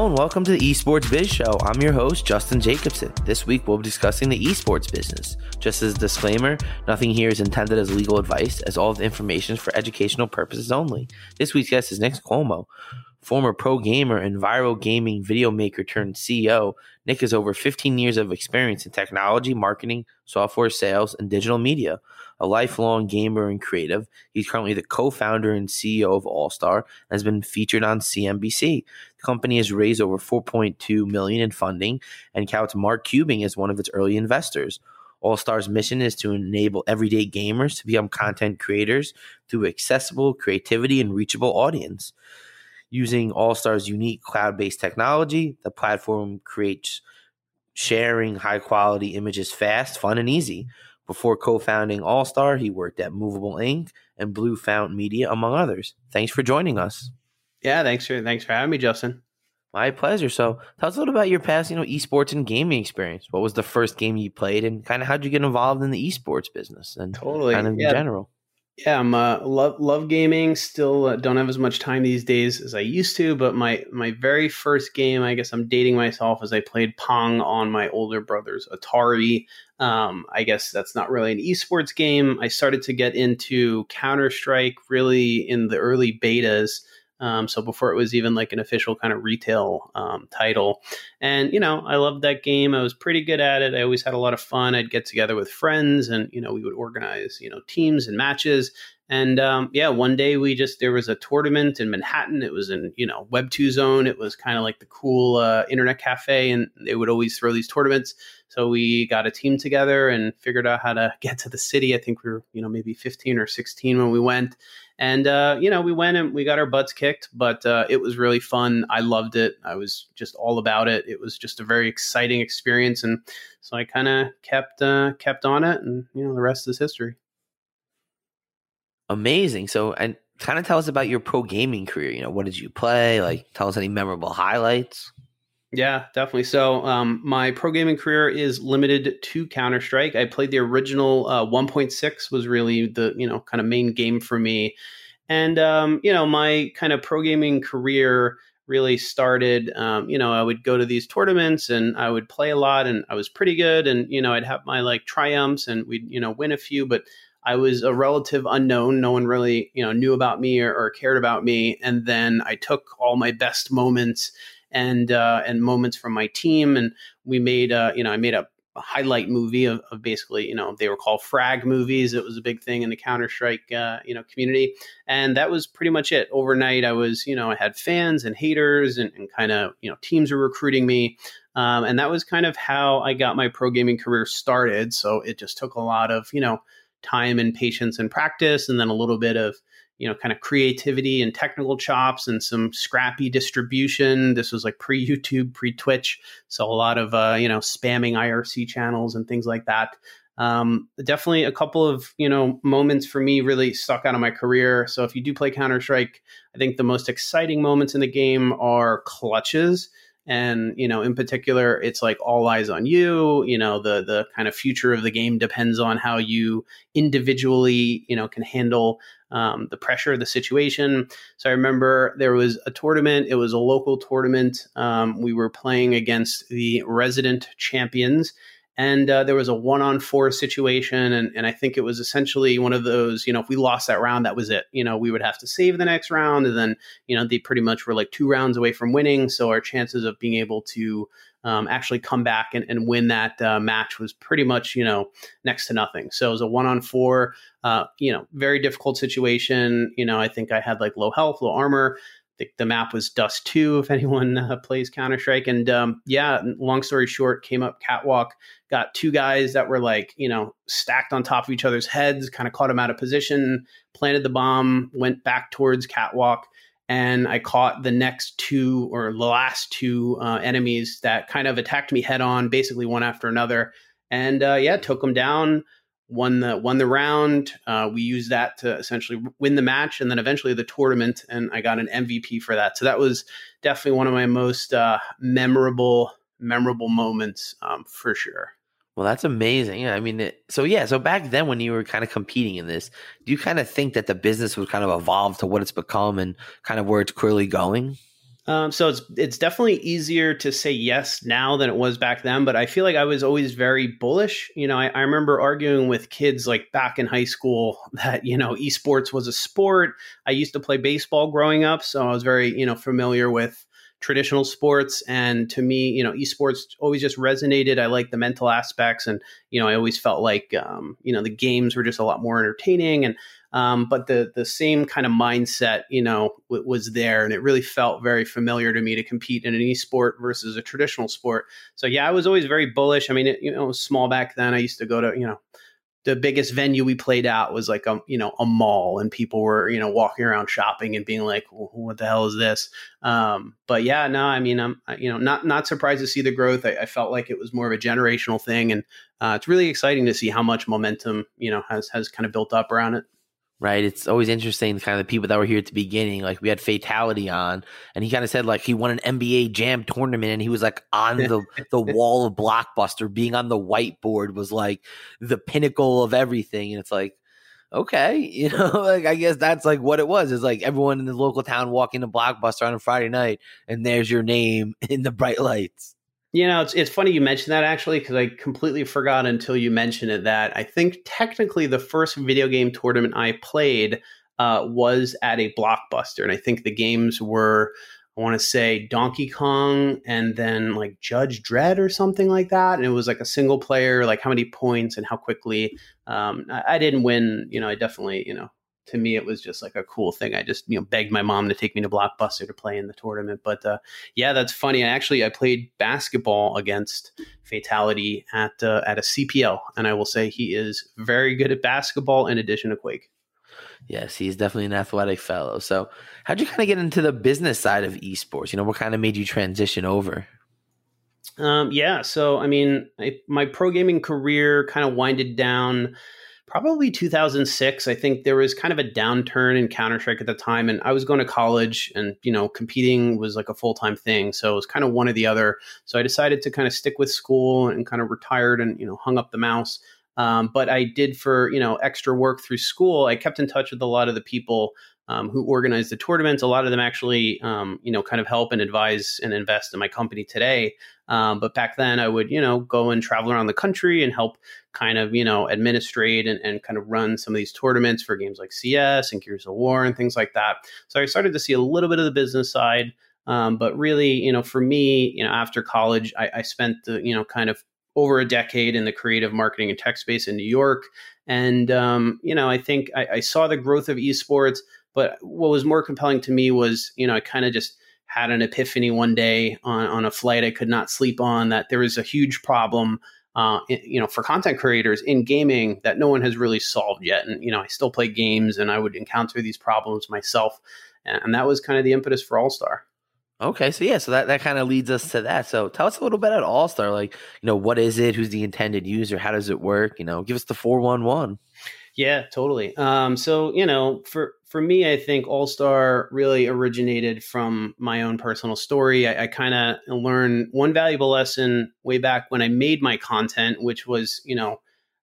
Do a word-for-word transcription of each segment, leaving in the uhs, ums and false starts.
Hello and welcome to the Esports Biz Show. I'm your host, Justin Jacobson. This week we'll be discussing the esports business. Just as a disclaimer, nothing here is intended as legal advice, as all of the information is for educational purposes only. This week's guest is Nick Cuomo, former pro gamer and viral gaming video maker turned C E O. Nick has over fifteen years of experience in technology, marketing, software sales, and digital media. A lifelong gamer and creative, he's currently the co-founder and C E O of Allstar and has been featured on C N B C. The company has raised over four point two million dollars in funding and counts Mark Cuban as one of its early investors. Allstar's mission is to enable everyday gamers to become content creators through accessible creativity and reachable audience. Using Allstar's unique cloud-based technology, the platform creates sharing high-quality images fast, fun, and easy. Before co-founding Allstar, he worked at Movable Incorporated and Blue Fountain Media, among others. Thanks for joining us. Yeah, thanks for thanks for having me, Justin. My pleasure. So, tell us a little about your past, you know, esports and gaming experience. What was the first game you played, and kind of how'd you get involved in the esports business and totally. kind of yeah. in general? Yeah, I'm uh, love love gaming. Still uh, don't have as much time these days as I used to, but my my very first game, I guess I'm dating myself, as I played Pong on my older brother's Atari. Um, I guess that's not really an esports game. I started to get into Counter-Strike really in the early betas. Um, so before it was even like an official kind of retail um, title. And, you know, I loved that game. I was pretty good at it. I always had a lot of fun. I'd get together with friends and, you know, we would organize, you know, teams and matches. And um, yeah, one day we just, there was a tournament in Manhattan. It was in, you know, Web two Zone. It was kind of like the cool uh, internet cafe, and they would always throw these tournaments. So we got a team together and figured out how to get to the city. I think we were, you know, maybe fifteen or sixteen when we went. And, uh, you know, we went and we got our butts kicked, but uh, it was really fun. I loved it. I was just all about it. It was just a very exciting experience. And so I kind of kept uh, kept on it. And, you know, the rest is history. Amazing. So, and kind of tell us about your pro gaming career. You know, what did you play? Like, tell us any memorable highlights. Yeah, definitely. So um, my pro gaming career is limited to Counter-Strike. I played the original uh, one point six was really the, you know, kind of main game for me. And, um, you know, my kind of pro gaming career really started, um, you know, I would go to these tournaments and I would play a lot and I was pretty good. And, you know, I'd have my like triumphs and we'd, you know, win a few, but I was a relative unknown. No one really, you know, knew about me or, or cared about me. And then I took all my best moments and uh, and moments from my team. And we made, uh, you know, I made a highlight movie of, of basically, you know, they were called frag movies. It was a big thing in the Counter-Strike, uh, you know, community. And that was pretty much it. Overnight, I was, you know, I had fans and haters and, and kind of, you know, teams were recruiting me. Um, and that was kind of how I got my pro gaming career started. So it just took a lot of, you know, time and patience and practice, and then a little bit of, you know, kind of creativity and technical chops and some scrappy distribution. This was like pre-YouTube, pre-Twitch. So a lot of, uh, you know, spamming I R C channels and things like that. Um, definitely a couple of, you know, moments for me really stuck out of my career. So if you do play Counter-Strike, I think the most exciting moments in the game are clutches. And, you know, in particular, it's like all eyes on you. You know, the the kind of future of the game depends on how you individually, you know, can handle Um, the pressure of the situation. So I remember there was a tournament. It was a local tournament. Um, we were playing against the resident champions, and uh, there was a one-on-four situation. And, and I think it was essentially one of those, you know, if we lost that round, that was it. You know, we would have to save the next round. And then, you know, they pretty much were like two rounds away from winning. So our chances of being able to Um, actually come back and, and win that uh, match was pretty much, you know, next to nothing. So it was a one on four, uh, you know, very difficult situation. You know, I think I had like low health, low armor. The, the map was Dust two, if anyone uh, plays Counter-Strike. And um, yeah, long story short, came up catwalk, got two guys that were like, you know, stacked on top of each other's heads, kind of caught them out of position, planted the bomb, went back towards catwalk. And I caught the next two or the last two uh, enemies that kind of attacked me head on, basically one after another. And uh, yeah, took them down, won the won the round. Uh, we used that to essentially win the match and then eventually the tournament. And I got an M V P for that. So that was definitely one of my most uh, memorable, memorable moments um, for sure. Well, that's amazing. I mean, it, so yeah, so back then when you were kind of competing in this, do you kind of think that the business was kind of evolved to what it's become and kind of where it's clearly going? Um, so it's it's definitely easier to say yes now than it was back then. But I feel like I was always very bullish. You know, I, I remember arguing with kids like back in high school that, you know, esports was a sport. I used to play baseball growing up, so I was very, you know, familiar with traditional sports. And to me, you know, esports always just resonated. I liked the mental aspects. And, you know, I always felt like, um, you know, the games were just a lot more entertaining. And Um, but the the same kind of mindset, you know, w- was there, and it really felt very familiar to me to compete in an esport versus a traditional sport. So yeah, I was always very bullish. I mean, it, you know, it was small back then. I used to go to, you know, the biggest venue we played out was like a, you know, a mall, and people were, you know, walking around shopping and being like, well, "What the hell is this?" Um, but yeah, no, I mean, I'm, you know, not not surprised to see the growth. I, I felt like it was more of a generational thing, and uh, it's really exciting to see how much momentum, you know, has has kind of built up around it. Right. It's always interesting, kind of the people that were here at the beginning. Like we had Fatality on, and he kind of said like he won an N B A Jam tournament, and he was like on the, the wall of Blockbuster. Being on the whiteboard was like the pinnacle of everything. And it's like, okay, you know, like I guess that's like what it was. It's like everyone in the local town walking to Blockbuster on a Friday night, and there's your name in the bright lights. You know, it's it's funny you mentioned that, actually, because I completely forgot until you mentioned it that I think technically the first video game tournament I played uh, was at a Blockbuster. And I think the games were, I want to say, Donkey Kong and then like Judge Dredd or something like that. And it was like a single player, like how many points and how quickly. Um, I, I didn't win. You know, I definitely, you know, to me, it was just like a cool thing. I just, you know, begged my mom to take me to Blockbuster to play in the tournament. But uh, yeah, that's funny. I actually, I played basketball against Fatality at uh, at a C P L. And I will say he is very good at basketball in addition to Quake. Yes, he's definitely an athletic fellow. So how'd you kind of get into the business side of esports? You know, what kind of made you transition over? Um, yeah. So, I mean, I, my pro gaming career kind of winded down probably two thousand six. I think there was kind of a downturn in Counter-Strike at the time, and I was going to college, and, you know, competing was like a full-time thing. So it was kind of one or the other. So I decided to kind of stick with school and kind of retired and, you know, hung up the mouse. Um, but I did, for, you know, extra work through school, I kept in touch with a lot of the people um, who organized the tournaments. A lot of them actually, um, you know, kind of help and advise and invest in my company today. Um, but back then I would, you know, go and travel around the country and help kind of, you know, administrate and, and kind of run some of these tournaments for games like C S and Gears of War and things like that. So I started to see a little bit of the business side. Um, but really, you know, for me, you know, after college, I, I spent the, you know, kind of over a decade in the creative marketing and tech space in New York. And, um, you know, I think I, I saw the growth of esports, but what was more compelling to me was, you know, I kind of just had an epiphany one day on, on a flight I could not sleep on, that there is a huge problem, uh, in, you know, for content creators in gaming that no one has really solved yet. And, you know, I still play games, and I would encounter these problems myself. And, and that was kind of the impetus for Allstar. Okay. So yeah, so that, that kind of leads us to that. So tell us a little bit about Allstar. Like, you know, what is it? Who's the intended user? How does it work? You know, give us the four one one. Yeah, totally. Um, so, you know, for, for me, I think Allstar really originated from my own personal story. I, I kind of learned one valuable lesson way back when I made my content, which was, you know,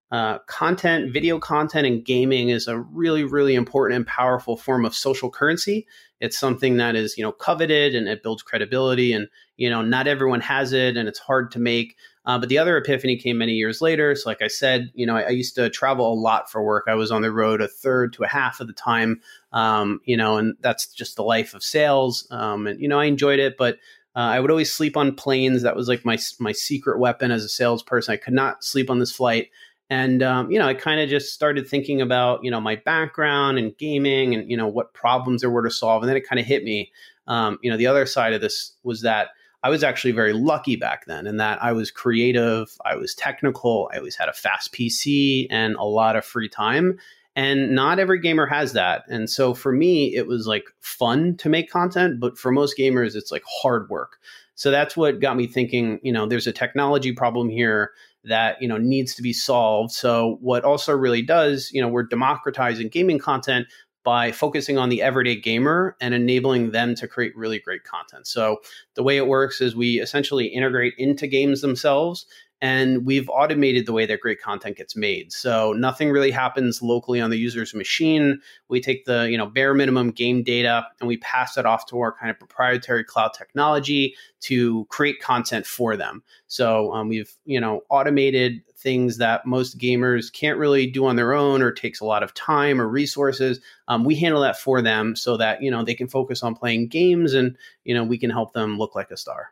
uh, content, video content and gaming is a really, really important and powerful form of social currency. It's something that is, you know, coveted, and it builds credibility, and, you know, not everyone has it, and it's hard to make. Uh, but the other epiphany came many years later. So like I said, you know, I, I used to travel a lot for work. I was on the road a third to a half of the time, um, you know, and that's just the life of sales. Um, and, you know, I enjoyed it, but uh, I would always sleep on planes. That was like my my secret weapon as a salesperson. I could not sleep on this flight. And, um, you know, I kind of just started thinking about, you know, my background and gaming and, you know, what problems there were to solve. And then it kind of hit me. Um, you know, the other side of this was that I was actually very lucky back then in that I was creative, I was technical, I always had a fast P C and a lot of free time. And not every gamer has that. And so for me, it was like fun to make content, but for most gamers, it's like hard work. So that's what got me thinking, you know, there's a technology problem here that, you know, needs to be solved. So what also really does, you know, we're democratizing gaming content by focusing on the everyday gamer and enabling them to create really great content. So the way it works is we essentially integrate into games themselves, And we've automated the way that great content gets made. So nothing really happens locally on the user's machine. We take the, you know, bare minimum game data and we pass it off to our kind of proprietary cloud technology to create content for them. So um, we've, you know, automated things that most gamers can't really do on their own or takes a lot of time or resources. Um, we handle that for them so that, you know, they can focus on playing games and, you know, we can help them look like a star.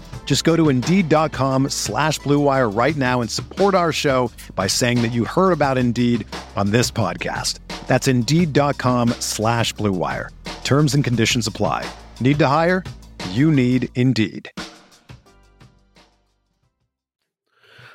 Just go to Indeed.com slash Blue Wire right now and support our show by saying that you heard about Indeed on this podcast. That's Indeed.com slash Blue Wire. Terms and conditions apply. Need to hire? You need Indeed.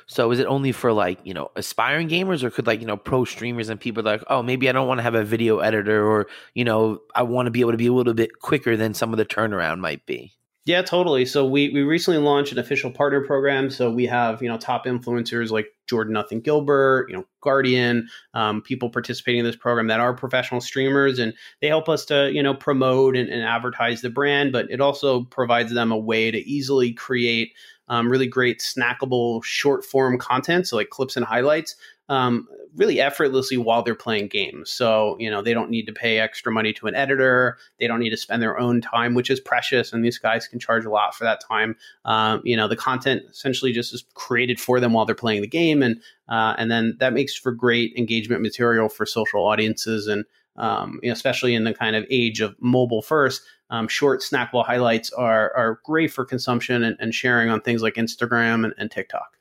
So is it only for, like, you know, aspiring gamers, or could, like, you know, pro streamers and people like, oh, maybe I don't want to have a video editor, or, you know, I want to be able to be a little bit quicker than some of the turnaround might be? Yeah, totally. So we we recently launched an official partner program. So we have, you know, top influencers like Jordan Nothing Gilbert, you know, Guardian, um, people participating in this program that are professional streamers, and they help us to, you know, promote and, and advertise the brand. But it also provides them a way to easily create um, really great snackable short form content. So like clips and highlights. Um, really effortlessly while they're playing games. So, you know, they don't need to pay extra money to an editor. They don't need to spend their own time, which is precious. And these guys can charge a lot for that time. Um, you know, the content essentially just is created for them while they're playing the game. And, uh, and then that makes for great engagement material for social audiences. And, um, you know, especially in the kind of age of mobile first, um, short snackable highlights are, are great for consumption and, and sharing on things like Instagram and, and TikTok.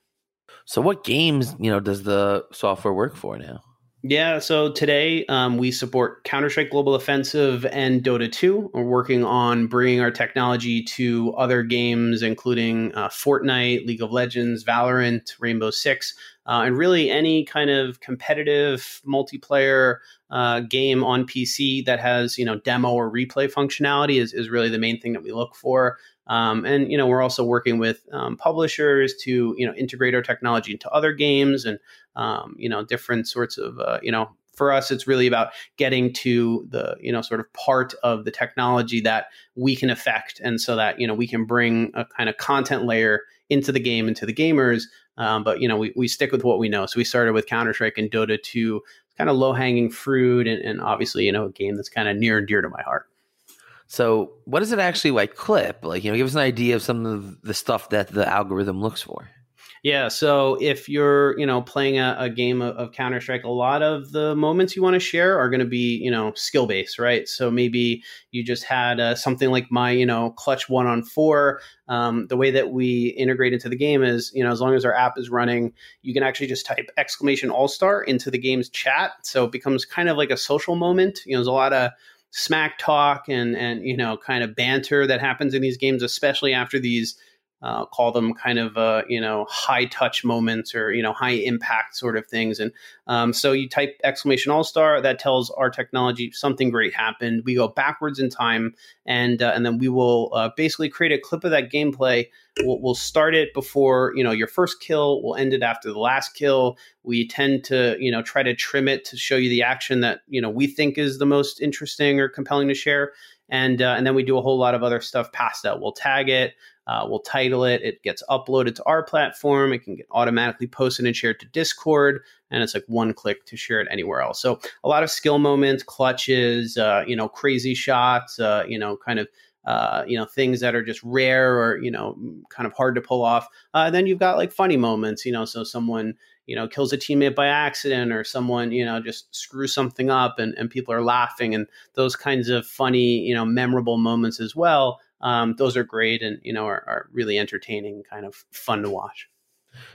So what games, you know, does the software work for now? Yeah, so today um, we support Counter-Strike Global Offensive and Dota two. We're working on bringing our technology to other games, including uh, Fortnite, League of Legends, Valorant, Rainbow Six, uh, and really any kind of competitive multiplayer uh, game on P C that has, you know, demo or replay functionality is, is really the main thing that we look for. Um, and, you know, we're also working with um, publishers to, you know, integrate our technology into other games and, um, you know, different sorts of, uh, you know, for us, it's really about getting to the, you know, sort of part of the technology that we can affect. And so that, you know, we can bring a kind of content layer into the game, into the gamers. Um, but, you know, we, we stick with what we know. So we started with Counter-Strike and Dota two, kind of low hanging fruit. And, and obviously, you know, a game that's kind of near and dear to my heart. So what does it actually like clip? Like, you know, give us an idea of some of the stuff that the algorithm looks for. Yeah. So if you're, you know, playing a, a game of, of Counter-Strike, a lot of the moments you want to share are going to be, you know, skill based, right? So maybe you just had uh, something like my, you know, clutch one on four. Um, the way that we integrate into the game is, you know, as long as our app is running, you can actually just type exclamation All-Star into the game's chat. So it becomes kind of like a social moment. You know, there's a lot of smack talk and, and, you know, kind of banter that happens in these games, especially after these, uh, call them kind of, uh, you know, high touch moments or, you know, high impact sort of things. And um, so you type exclamation All-Star, that tells our technology something great happened. We go backwards in time and, uh, and then we will uh, basically create a clip of that gameplay. We'll, we'll start it before, you know, your first kill. We'll end it after the last kill. We tend to, you know, try to trim it to show you the action that, you know, we think is the most interesting or compelling to share. And uh, and then we do a whole lot of other stuff past that. We'll tag it. Uh, we'll title it. It gets uploaded to our platform. It can get automatically posted and shared to Discord. And it's like one click to share it anywhere else. So a lot of skill moments, clutches, uh, you know, crazy shots, uh, you know, kind of uh, you know, things that are just rare or, you know, kind of hard to pull off. Uh, then you've got like funny moments, you know, so someone, you know, kills a teammate by accident, or someone, you know, just screws something up and, and people are laughing, and those kinds of funny, you know, memorable moments as well. Um, those are great and, you know, are, are really entertaining, kind of fun to watch.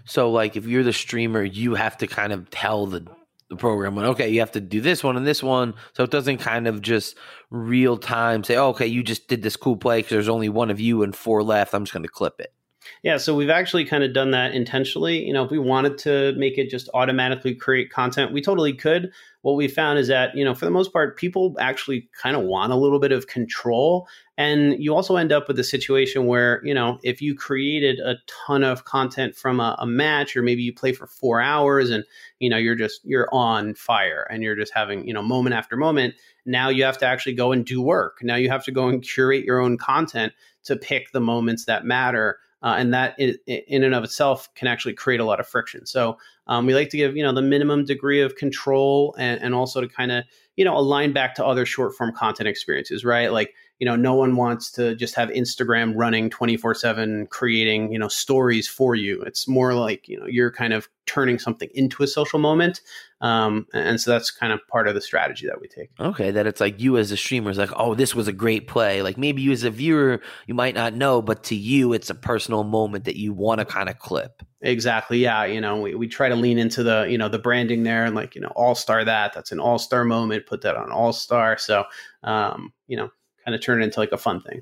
So like if you're the streamer, you have to kind of tell the the program, when, okay, you have to do this one and this one. So it doesn't kind of just real time say, oh, okay, you just did this cool play because there's only one of you and four left. I'm just going to clip it. Yeah, so we've actually kind of done that intentionally. You know, if we wanted to make it just automatically create content, we totally could. What we found is that, you know, for the most part, people actually kind of want a little bit of control. And you also end up with a situation where, you know, if you created a ton of content from a, a match, or maybe you play for four hours and, you know, you're just, you're on fire and you're just having, you know, moment after moment. Now you have to actually go and do work. Now you have to go and curate your own content to pick the moments that matter. Uh, and that is, in and of itself can actually create a lot of friction. So um, we like to give, you know, the minimum degree of control and, and also to kind of, you know, align back to other short form content experiences, right? Like, you know, no one wants to just have Instagram running twenty-four seven creating, you know, stories for you. It's more like, you know, you're kind of turning something into a social moment. Um, and so that's kind of part of the strategy that we take. Okay. That it's like you as a streamer is like, oh, this was a great play. Like maybe you as a viewer, you might not know, but to you, it's a personal moment that you want to kind of clip. Exactly. Yeah. You know, we, we try to lean into the, you know, the branding there and like, you know, All-Star that that's an All-Star moment, put that on All-Star. So, um, you know, kind of turn it into like a fun thing.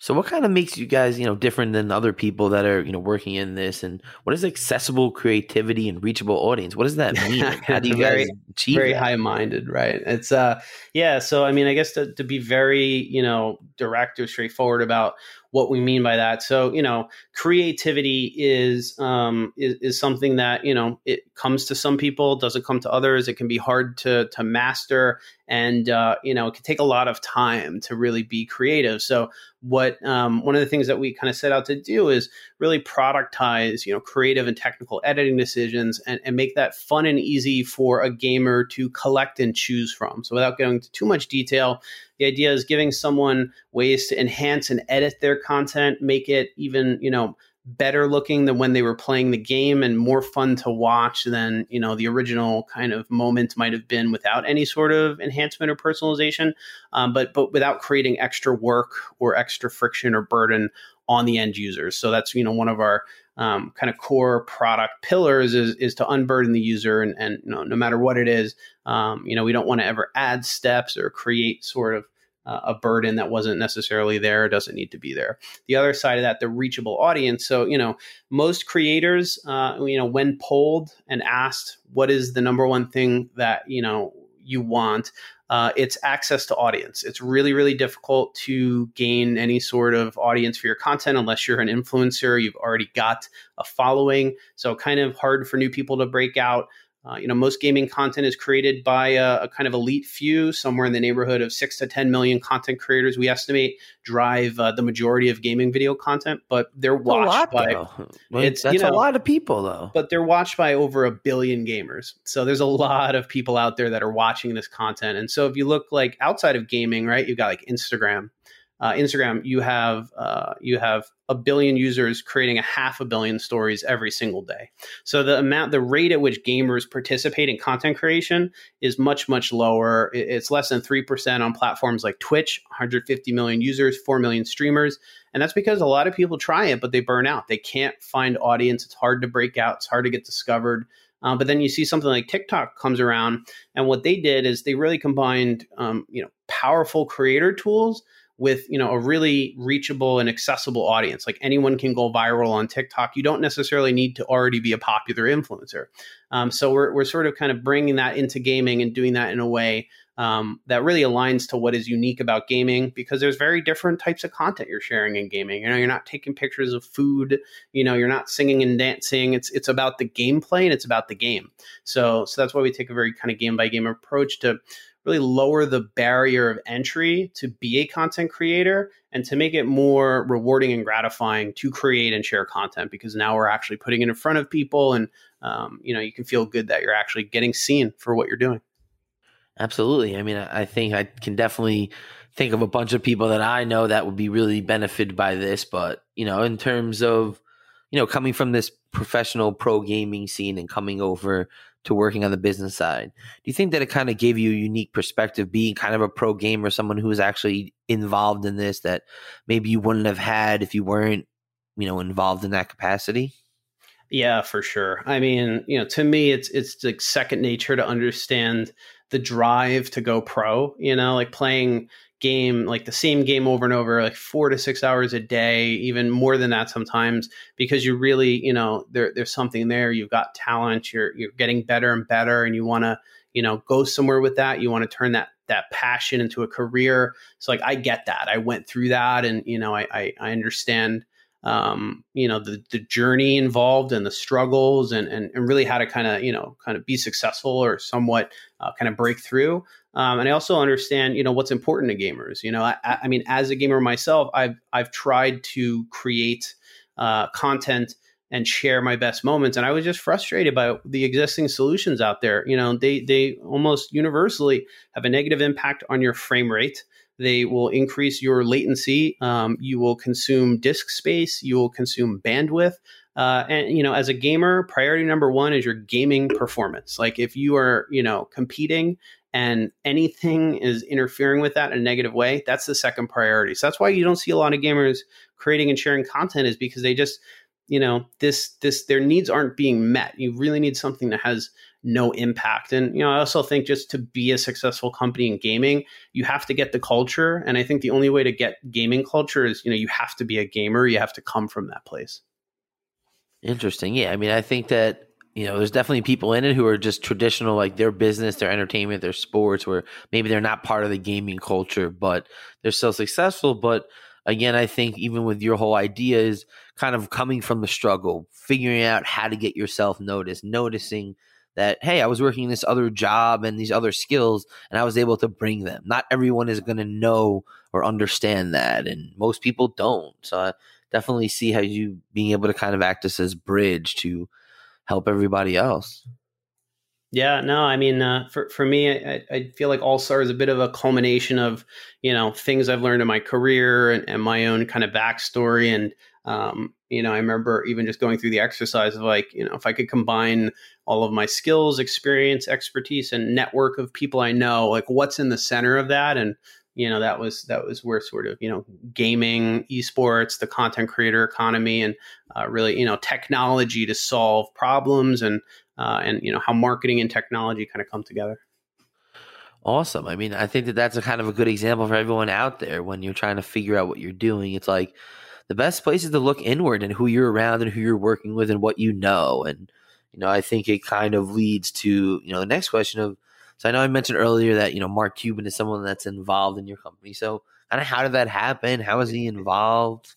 So what kind of makes you guys, you know, different than other people that are, you know, working in this? And what is accessible creativity and reachable audience? What does that mean? Like, how do you very, guys achieve Very that? High-minded, right? It's, uh, yeah, so I mean, I guess to, to be very, you know, direct or straightforward about what we mean by that. So, you know, creativity is, um, is, is something that, you know, it comes to some people, doesn't come to others. It can be hard to, to master and, uh, you know, it can take a lot of time to really be creative. So what, um, one of the things that we kind of set out to do is really productize, you know, creative and technical editing decisions and, and make that fun and easy for a gamer to collect and choose from. So without going into too much detail, the idea is giving someone ways to enhance and edit their content, make it even, you know, better looking than when they were playing the game and more fun to watch than, you know, the original kind of moment might have been without any sort of enhancement or personalization, um, but but without creating extra work or extra friction or burden on the end users. So that's, you know, one of our um, kind of core product pillars is is to unburden the user and, and you know, no matter what it is, um, you know, we don't want to ever add steps or create sort of a burden that wasn't necessarily there, doesn't need to be there. The other side of that, the reachable audience. So, you know, most creators, uh, you know, when polled and asked, what is the number one thing that, you know, you want, uh, it's access to audience. It's really, really difficult to gain any sort of audience for your content unless you're an influencer, you've already got a following. So kind of hard for new people to break out. Uh, you know, most gaming content is created by a, a kind of elite few, somewhere in the neighborhood of six to ten million content creators. We estimate drive uh, the majority of gaming video content, but they're watched by it's that's a lot of people though, but they're watched by over a billion gamers. So there's a lot of people out there that are watching this content. And so if you look like outside of gaming, right, you've got like Instagram, uh, Instagram, you have, uh, you have a billion users creating a half a billion stories every single day. So the amount, the rate at which gamers participate in content creation is much, much lower. It's less than three percent on platforms like Twitch, one hundred fifty million users, four million streamers. And that's because a lot of people try it, but they burn out. They can't find audience. It's hard to break out. It's hard to get discovered. Um, but then you see something like TikTok comes around. And what they did is they really combined, um, you know, powerful creator tools with, you know, a really reachable and accessible audience. Like anyone can go viral on TikTok. You don't necessarily need to already be a popular influencer. Um, so we're we're sort of kind of bringing that into gaming and doing that in a way um, that really aligns to what is unique about gaming, because there's very different types of content you're sharing in gaming. You know, you're not taking pictures of food. You know, you're not singing and dancing. It's it's about the gameplay and it's about the game. So so that's why we take a very kind of game by game approach to really lower the barrier of entry to be a content creator and to make it more rewarding and gratifying to create and share content, because now we're actually putting it in front of people and, um, you know, you can feel good that you're actually getting seen for what you're doing. Absolutely. I mean, I think I can definitely think of a bunch of people that I know that would be really benefited by this. But, you know, in terms of, you know, coming from this professional pro gaming scene and coming over to working on the business side, do you think that it kind of gave you a unique perspective, being kind of a pro gamer, someone who was actually involved in this, that maybe you wouldn't have had if you weren't, you know, involved in that capacity? Yeah, for sure. I mean, you know, to me, it's it's like second nature to understand the drive to go pro, you know, like playing game, like the same game over and over, like four to six hours a day, even more than that sometimes, because you really, you know, there, there's something there. You've got talent, you're, you're getting better and better, and you want to, you know, go somewhere with that. You want to turn that, that passion into a career. So like, I get that. I went through that, and, you know, I, I, I understand, um, you know, the, the journey involved and the struggles, and, and, and really how to kind of, you know, kind of be successful or somewhat uh, kind of break through. Um, and I also understand, you know, what's important to gamers. You know, I, I mean, as a gamer myself, I've I've tried to create uh, content and share my best moments, and I was just frustrated by the existing solutions out there. You know, they they almost universally have a negative impact on your frame rate. They will increase your latency. Um, you will consume disk space. You will consume bandwidth. Uh, and, you know, as a gamer, priority number one is your gaming performance. Like if you are, you know, competing and anything is interfering with that in a negative way, that's the second priority. So that's why you don't see a lot of gamers creating and sharing content, is because they just, you know, this, this, their needs aren't being met. You really need something that has no impact. And, you know, I also think just to be a successful company in gaming, you have to get the culture. And I think the only way to get gaming culture is, you know, you have to be a gamer. You have to come from that place. Interesting. Yeah. I mean, I think that, you know, there's definitely people in it who are just traditional, like their business, their entertainment, their sports, where maybe they're not part of the gaming culture, but they're still successful. But again, I think even with your whole idea is kind of coming from the struggle, figuring out how to get yourself noticed, noticing that, hey, I was working this other job and these other skills, and I was able to bring them. Not everyone is going to know or understand that, and most people don't. So I definitely see how you being able to kind of act as this bridge to help everybody else. Yeah, no, I mean, uh, for, for me, I, I feel like All-Star is a bit of a culmination of, you know, things I've learned in my career and, and my own kind of backstory. And, um, you know, I remember even just going through the exercise of like, you know, if I could combine all of my skills, experience, expertise, and network of people I know, like what's in the center of that. And, you know, that was that was where sort of, you know, gaming, esports, the content creator economy, and uh, really, you know, technology to solve problems, and uh, and, you know, how marketing and technology kind of come together. Awesome. I mean, I think that that's a kind of a good example for everyone out there when you're trying to figure out what you're doing. It's like the best place is to look inward and who you're around and who you're working with and what you know. And, you know, I think it kind of leads to, you know, the next question of, so I know I mentioned earlier that, you know, Mark Cuban is someone that's involved in your company. So kind of how did that happen? How is he involved?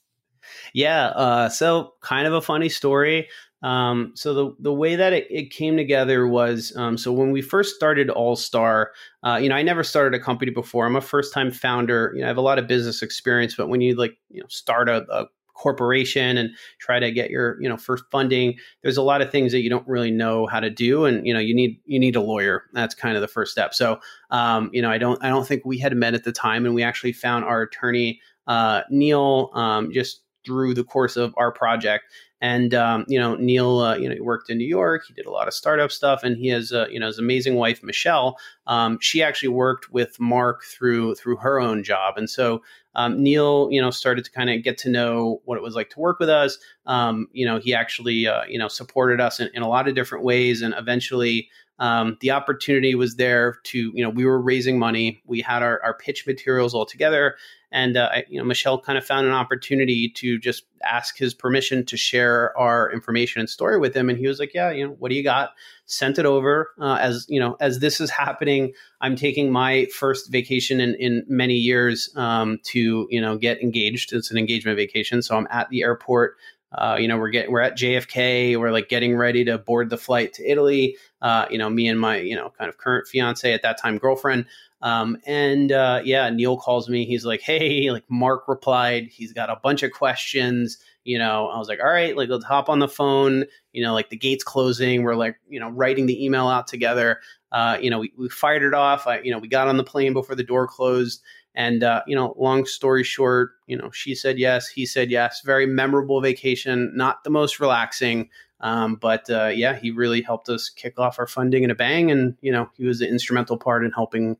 Yeah. Uh, so kind of a funny story. Um, so the, the way that it, it came together was, um, so when we first started Allstar, uh, you know, I never started a company before. I'm a first time founder. You know, I have a lot of business experience, but when you like, you know, start a, a corporation and try to get your, you know, first funding, there's a lot of things that you don't really know how to do. And, you know, you need, you need a lawyer. That's kind of the first step. So, um, you know, I don't, I don't think we had met at the time, and we actually found our attorney, uh, Neil, um, just through the course of our project. And, um, you know, Neil, uh, you know, he worked in New York, he did a lot of startup stuff, and he has, uh, you know, his amazing wife, Michelle. Um, she actually worked with Mark through, through her own job. And so, um, Neil, you know, started to kind of get to know what it was like to work with us. Um, you know, he actually, uh, you know, supported us in, in a lot of different ways. And eventually, um, the opportunity was there to, you know, we were raising money, we had our, our pitch materials all together. And, uh, you know, Michelle kind of found an opportunity to just ask his permission to share our information and story with him. And he was like, yeah, you know, what do you got? Sent it over. Uh, as, you know, as this is happening, I'm taking my first vacation in, in many years um, to, you know, get engaged. It's an engagement vacation. So I'm at the airport. Uh, you know, we're getting, we're at J F K. We're like getting ready to board the flight to Italy. Uh, you know, me and my, you know, kind of current fiance at that time, girlfriend. Um, and, uh, yeah, Neil calls me, he's like, hey, like Mark replied, he's got a bunch of questions, you know, I was like, all right, like, let's hop on the phone, you know, like the gate's closing. We're like, you know, writing the email out together. Uh, you know, we, we fired it off. I, you know, we got on the plane before the door closed, And, uh, you know, long story short, you know, she said yes, he said yes. Very memorable vacation, not the most relaxing. Um, but, uh, yeah, he really helped us kick off our funding in a bang. And, you know, he was the instrumental part in helping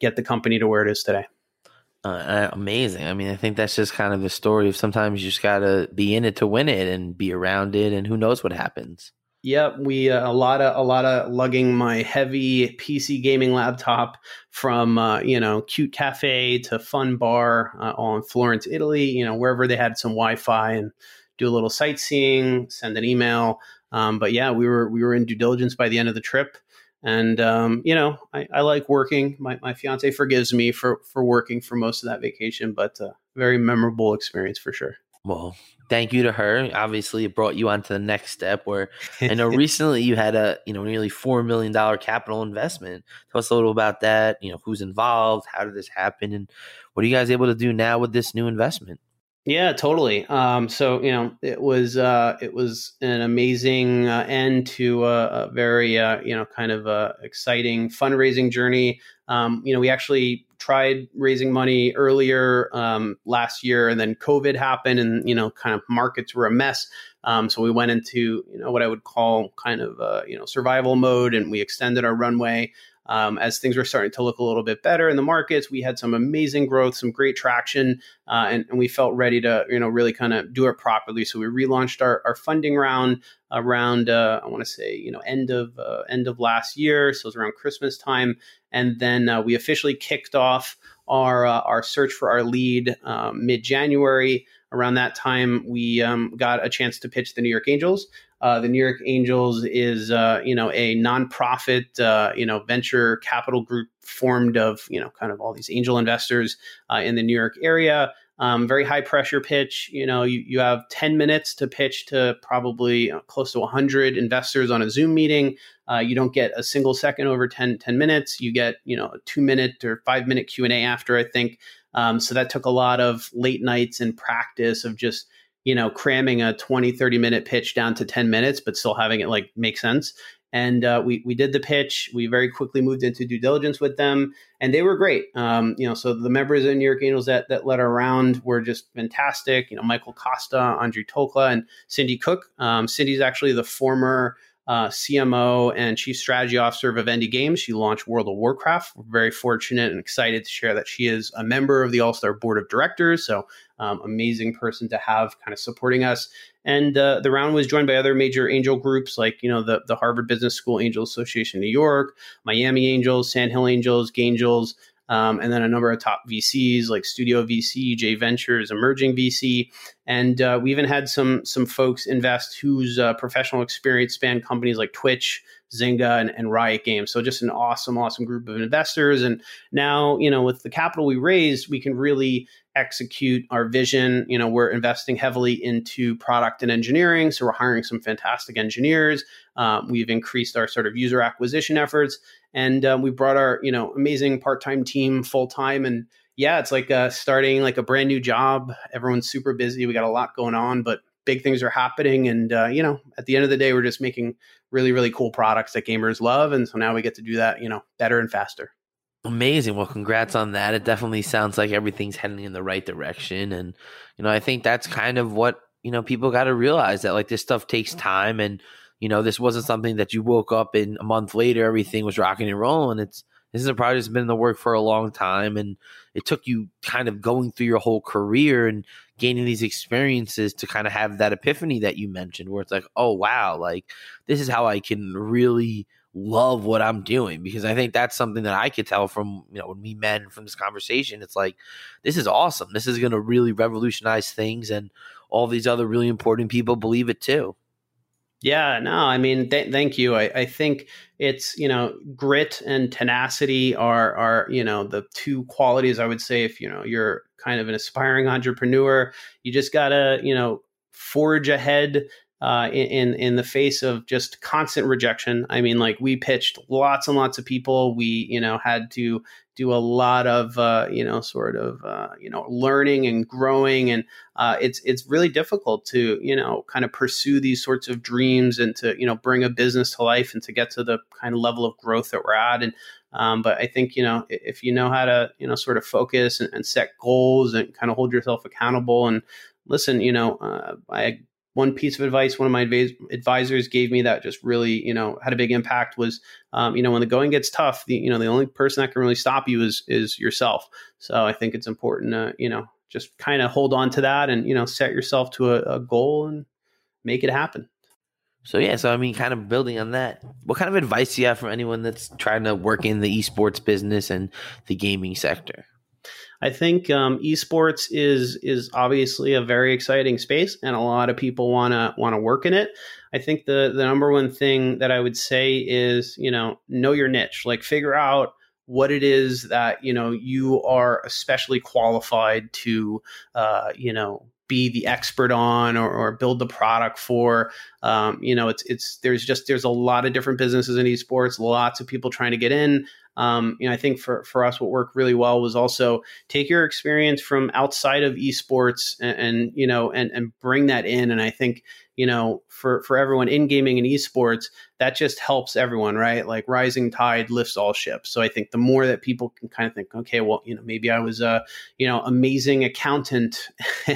get the company to where it is today. Uh, amazing. I mean, I think that's just kind of the story of sometimes you just got to be in it to win it and be around it. And who knows what happens. Yep, we uh, a lot of a lot of lugging my heavy P C gaming laptop from uh, you know cute cafe to fun bar, uh, all in Florence, Italy. You know wherever they had some Wi-Fi, and do a little sightseeing, send an email. Um, but yeah, we were we were in due diligence by the end of the trip, and um, you know I, I like working. My my fiance forgives me for for working for most of that vacation, but uh, very memorable experience for sure. Well, thank you to her. Obviously, it brought you on to the next step where I know recently you had a you know nearly four million dollars capital investment. Tell us a little about that, you know, who's involved, how did this happen, and what are you guys able to do now with this new investment? Yeah, totally. Um, so, you know, it was uh, it was an amazing uh, end to a, a very, uh, you know, kind of a exciting fundraising journey. Um, you know, we actually tried raising money earlier um, last year, and then COVID happened, and, you know, kind of markets were a mess. Um, so we went into, you know, what I would call kind of, uh, you know, survival mode, and we extended our runway. Um, as things were starting to look a little bit better in the markets, we had some amazing growth, some great traction, uh, and, and we felt ready to, you know, really kind of do it properly. So we relaunched our, our funding round around, uh, I want to say, you know, end of uh, end of last year. So it was around Christmas time. And then uh, we officially kicked off our uh, our search for our lead uh, mid-January. Around that time, we um, got a chance to pitch the New York Angels. Uh, the New York Angels is, uh, you know, a nonprofit, uh, you know, venture capital group formed of, you know, kind of all these angel investors uh, in the New York area. Um, very high pressure pitch. You know, you, you have ten minutes to pitch to probably uh, close to one hundred investors on a Zoom meeting. Uh, you don't get a single second over ten minutes. You get, you know, a two minute or five minute Q and A after, I think. Um, so that took a lot of late nights and practice of just, you know, cramming a twenty, thirty minute pitch down to ten minutes, but still having it like make sense. And uh, we, we did the pitch. We very quickly moved into due diligence with them, and they were great. Um, you know, so the members of the New York Angels that, that led our round were just fantastic. You know, Michael Costa, Andre Tokla, and Cindy Cook. Um, Cindy's actually the former Uh, C M O and Chief Strategy Officer of Vivendi Games. She launched World of Warcraft. We're very fortunate and excited to share that she is a member of the Allstar Board of Directors. So um, amazing person to have kind of supporting us. And uh, the round was joined by other major angel groups like, you know, the, the Harvard Business School Angels Association New York, Miami Angels, Sand Hill Angels, Gangels, Um, and then a number of top V Cs like Studio V C, J Ventures, Emerging V C. And uh, we even had some some folks invest whose uh, professional experience spanned companies like Twitch, Zynga, and, and Riot Games. So just an awesome, awesome group of investors. And now, you know, with the capital we raised, we can really execute our vision. You know, we're investing heavily into product and engineering. So we're hiring some fantastic engineers. Um, we've increased our sort of user acquisition efforts. And uh, we brought our, you know, amazing part-time team full-time. And yeah, it's like uh, starting like a brand new job. Everyone's super busy. We got a lot going on, but big things are happening. And, uh, you know, at the end of the day, we're just making really, really cool products that gamers love. And so now we get to do that, you know, better and faster. Amazing. Well, congrats on that. It definitely sounds like everything's heading in the right direction. And, you know, I think that's kind of what, you know, people got to realize that like this stuff takes time. And, you know, this wasn't something that you woke up and a month later, everything was rocking and rolling. It's, this is a project that's been in the work for a long time. And it took you kind of going through your whole career and gaining these experiences to kind of have that epiphany that you mentioned where it's like, oh, wow, like this is how I can really love what I'm doing. Because I think that's something that I could tell from, you know, when we met from this conversation, it's like, this is awesome. This is going to really revolutionize things. And all these other really important people believe it too. Yeah, no, I mean, th- thank you. I, I think it's, you know, grit and tenacity are, are, you know, the two qualities I would say if, you know, you're kind of an aspiring entrepreneur, you just got to, you know, forge ahead uh, in, in the face of just constant rejection. I mean, like we pitched lots and lots of people. We, you know, had to do a lot of, uh, you know, sort of, uh, you know, learning and growing. And uh, it's it's really difficult to, you know, kind of pursue these sorts of dreams and to, you know, bring a business to life and to get to the kind of level of growth that we're at. And um, but I think, you know, if you know how to, you know, sort of focus and, and set goals and kind of hold yourself accountable and listen, you know, uh, I one piece of advice one of my adv- advisors gave me that just really, you know, had a big impact was, um, you know, when the going gets tough, the, you know, the only person that can really stop you is is yourself. So I think it's important to, you know, just kind of hold on to that and, you know, set yourself to a, a goal and make it happen. So, yeah, so I mean, kind of building on that, what kind of advice do you have for anyone that's trying to work in the esports business and the gaming sector? I think um, esports is is obviously a very exciting space, and a lot of people wanna wanna work in it. I think the the number one thing that I would say is, you know, know your niche. Like, figure out what it is that, you know, you are especially qualified to, uh, you know, be the expert on or, or build the product for. Um, you know, it's it's there's just there's a lot of different businesses in esports, lots of people trying to get in. Um, you know, I think for, for us, what worked really well was also take your experience from outside of esports and, and you know, and, and bring that in. And I think, you know, for, for everyone in gaming and esports, that just helps everyone, right? Like, rising tide lifts all ships. So I think the more that people can kind of think, okay, well, you know, maybe I was a, you know, amazing accountant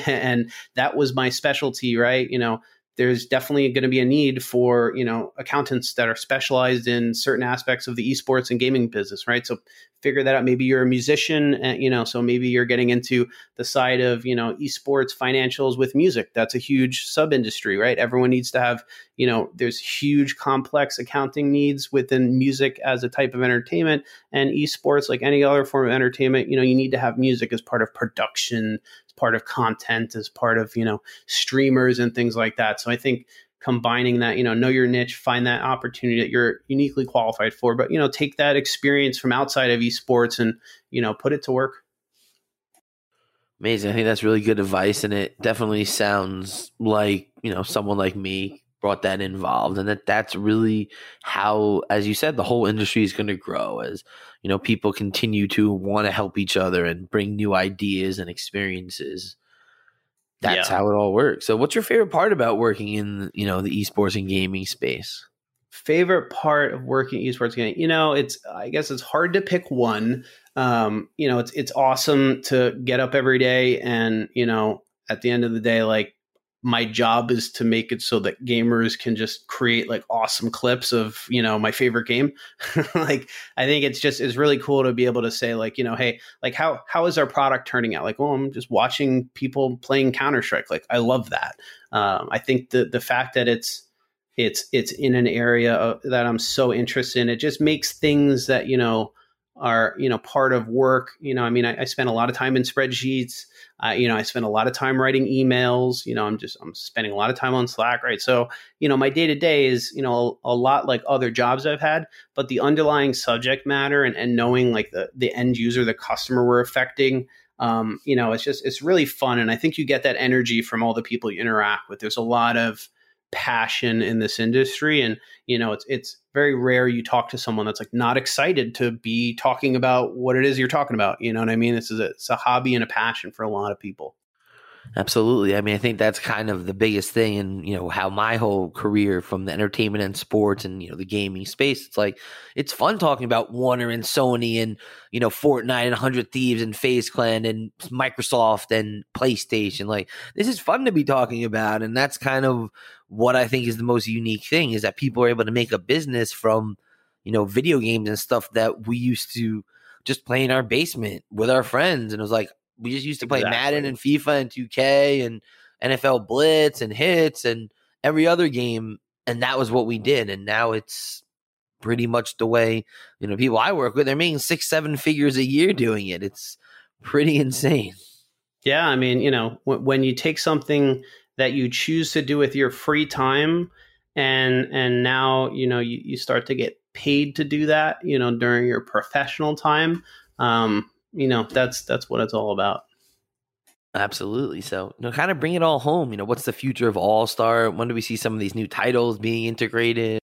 and that was my specialty, right? You know, there's definitely going to be a need for, you know, accountants that are specialized in certain aspects of the esports and gaming business, right? So figure that out. Maybe you're a musician, and, you know, so maybe you're getting into the side of, you know, esports financials with music. That's a huge sub-industry, right? Everyone needs to have, you know, there's huge complex accounting needs within music as a type of entertainment, and esports, like any other form of entertainment, you know, you need to have music as part of production, part of content, as part of, you know, streamers and things like that. So I think combining that, you know, know your niche, find that opportunity that you're uniquely qualified for, but, you know, take that experience from outside of esports and, you know, put it to work. Amazing. I think that's really good advice. And it definitely sounds like, you know, someone like me brought that involved, and that that's really how, as you said, the whole industry is going to grow as, you know, people continue to want to help each other and bring new ideas and experiences. That's yeah. how it all works. So what's your favorite part about working in, you know, the esports and gaming space? Favorite part of working esports gaming, you know, it's, I guess it's hard to pick one. Um, you know, it's, it's awesome to get up every day and, you know, at the end of the day, like, my job is to make it so that gamers can just create like awesome clips of, you know, my favorite game. Like, I think it's just, it's really cool to be able to say like, you know, hey, like how, how is our product turning out? Like, well, I'm just watching people playing Counter-Strike. Like, I love that. Um, I think the, the fact that it's, it's, it's in an area of, that I'm so interested in, it just makes things that, you know, are, you know, part of work. You know, I mean, I, I spent a lot of time in spreadsheets. Uh, you know, I spend a lot of time writing emails. You know, I'm just, I'm spending a lot of time on Slack, right? So, you know, my day to day is, you know, a, a lot like other jobs I've had, but the underlying subject matter and, and knowing like the, the end user, the customer we're affecting, um, you know, it's just, it's really fun. And I think you get that energy from all the people you interact with. There's a lot of passion in this industry. And, you know, it's, it's very rare you talk to someone that's like not excited to be talking about what it is you're talking about. You know what I mean? This is a, it's a hobby and a passion for a lot of people. Absolutely. I mean, I think that's kind of the biggest thing in, you know, how my whole career from the entertainment and sports and, you know, the gaming space, it's like, it's fun talking about Warner and Sony and, you know, Fortnite and one hundred Thieves and FaZe Clan and Microsoft and PlayStation. Like, this is fun to be talking about. And that's kind of what I think is the most unique thing, is that people are able to make a business from, you know, video games and stuff that we used to just play in our basement with our friends. And it was like, we just used to play exactly. Madden and FIFA and two K and N F L Blitz and Hits and every other game. And that was what we did. And now it's pretty much the way, you know, people I work with, they're making six, seven figures a year doing it. It's pretty insane. Yeah. I mean, you know, w- when you take something that you choose to do with your free time and, and now, you know, you, you start to get paid to do that, you know, during your professional time, um, you know, that's, that's what it's all about. Absolutely. So, you know, kind of bring it all home. You know, what's the future of Allstar? When do we see some of these new titles being integrated?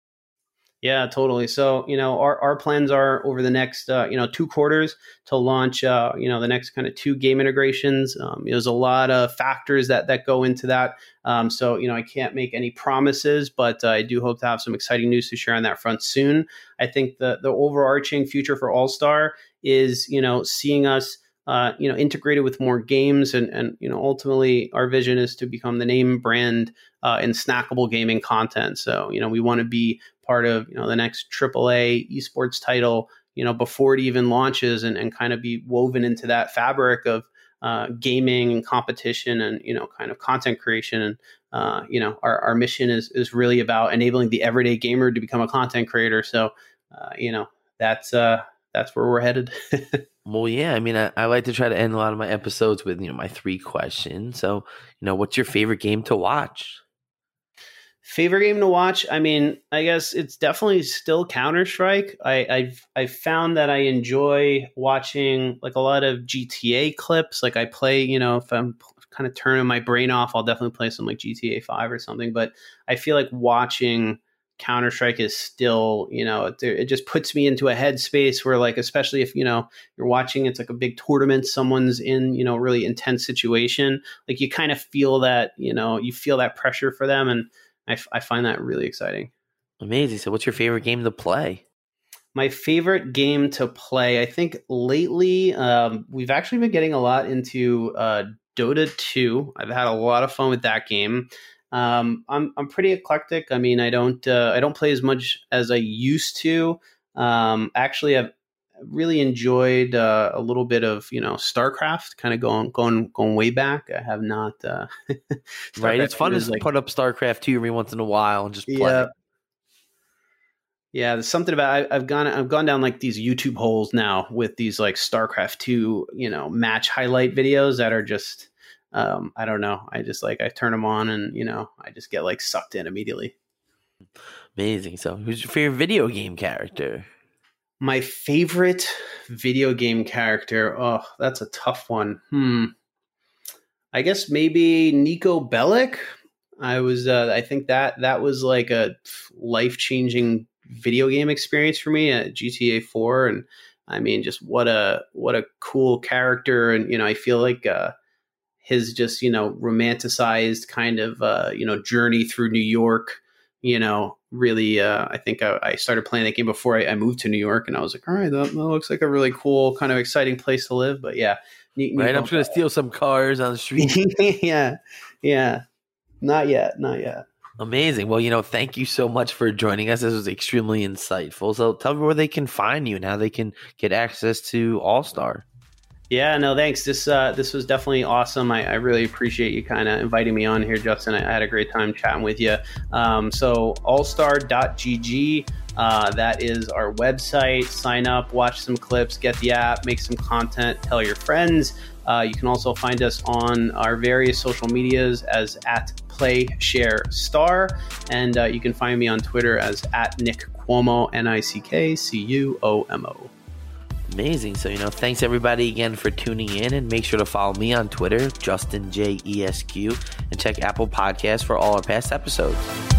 Yeah, totally. So, you know, our, our plans are over the next, uh, you know, two quarters to launch, uh, you know, the next kind of two game integrations. Um, there's a lot of factors that that go into that. Um, so, you know, I can't make any promises, but uh, I do hope to have some exciting news to share on that front soon. I think the the overarching future for Allstar is, you know, seeing us Uh, you know, integrated with more games, and, and you know, ultimately, our vision is to become the name, brand, uh, and snackable gaming content. So, you know, we want to be part of you know the next triple A esports title, you know, before it even launches, and, and kind of be woven into that fabric of uh, gaming and competition, and you know, kind of content creation. And uh, you know, our our mission is is really about enabling the everyday gamer to become a content creator. So, uh, you know, that's uh, that's where we're headed. Well, yeah, I mean, I, I like to try to end a lot of my episodes with, you know, my three questions. So, you know, what's your favorite game to watch? Favorite game to watch? I mean, I guess it's definitely still Counter-Strike. I, I've I've found that I enjoy watching like a lot of G T A clips. Like I play, you know, if I'm kind of turning my brain off, I'll definitely play some like G T A five or something. But I feel like watching Counter-Strike is still, you know, it just puts me into a headspace where, like, especially if, you know, you're watching, it's like a big tournament, someone's in, you know, a really intense situation, like you kind of feel that, you know, you feel that pressure for them. And I, I find that really exciting. Amazing. So what's your favorite game to play? My favorite game to play, I think lately um, we've actually been getting a lot into uh, Dota two. I've had a lot of fun with that game. Um, I'm, I'm pretty eclectic. I mean, I don't, uh, I don't play as much as I used to. Um, actually I've really enjoyed, uh, a little bit of, you know, StarCraft, kind of going, going, going way back. I have not, uh, right. It's fun to like, put up StarCraft two every once in a while and just play. Yeah. Yeah, there's something about I, I've gone I've gone down like these YouTube holes now with these like StarCraft two, you know, match highlight videos that are just, um I don't know, I just like I turn them on and you know I just get like sucked in immediately. Amazing. So who's your favorite video game character? My favorite video game character, oh that's a tough one. hmm I guess maybe Nico Bellic. I was uh, I think that that was like a life-changing video game experience for me at G T A four, and I mean just what a what a cool character. And you know I feel like uh his just, you know, romanticized kind of, uh, you know, journey through New York, you know, really, uh, I think I, I started playing that game before I, I moved to New York, and I was like, all right, that, that looks like a really cool kind of exciting place to live. But yeah. Neat, right. Neat I'm just going to steal some cars on the street. yeah. Yeah. Not yet. Not yet. Amazing. Well, you know, thank you so much for joining us. This was extremely insightful. So tell me where they can find you and how they can get access to Allstar. Yeah, no, thanks. This uh, this was definitely awesome. I, I really appreciate you kind of inviting me on here, Justin. I, I had a great time chatting with you. Um, so allstar dot g g, uh, that is our website. Sign up, watch some clips, get the app, make some content, tell your friends. Uh, you can also find us on our various social medias as at PlayShareStar. And uh, you can find me on Twitter as at Nick Cuomo, N I C K C U O M O. Amazing. So, you know, thanks everybody again for tuning in, and make sure to follow me on Twitter, Justin J E S Q, and check Apple Podcasts for all our past episodes.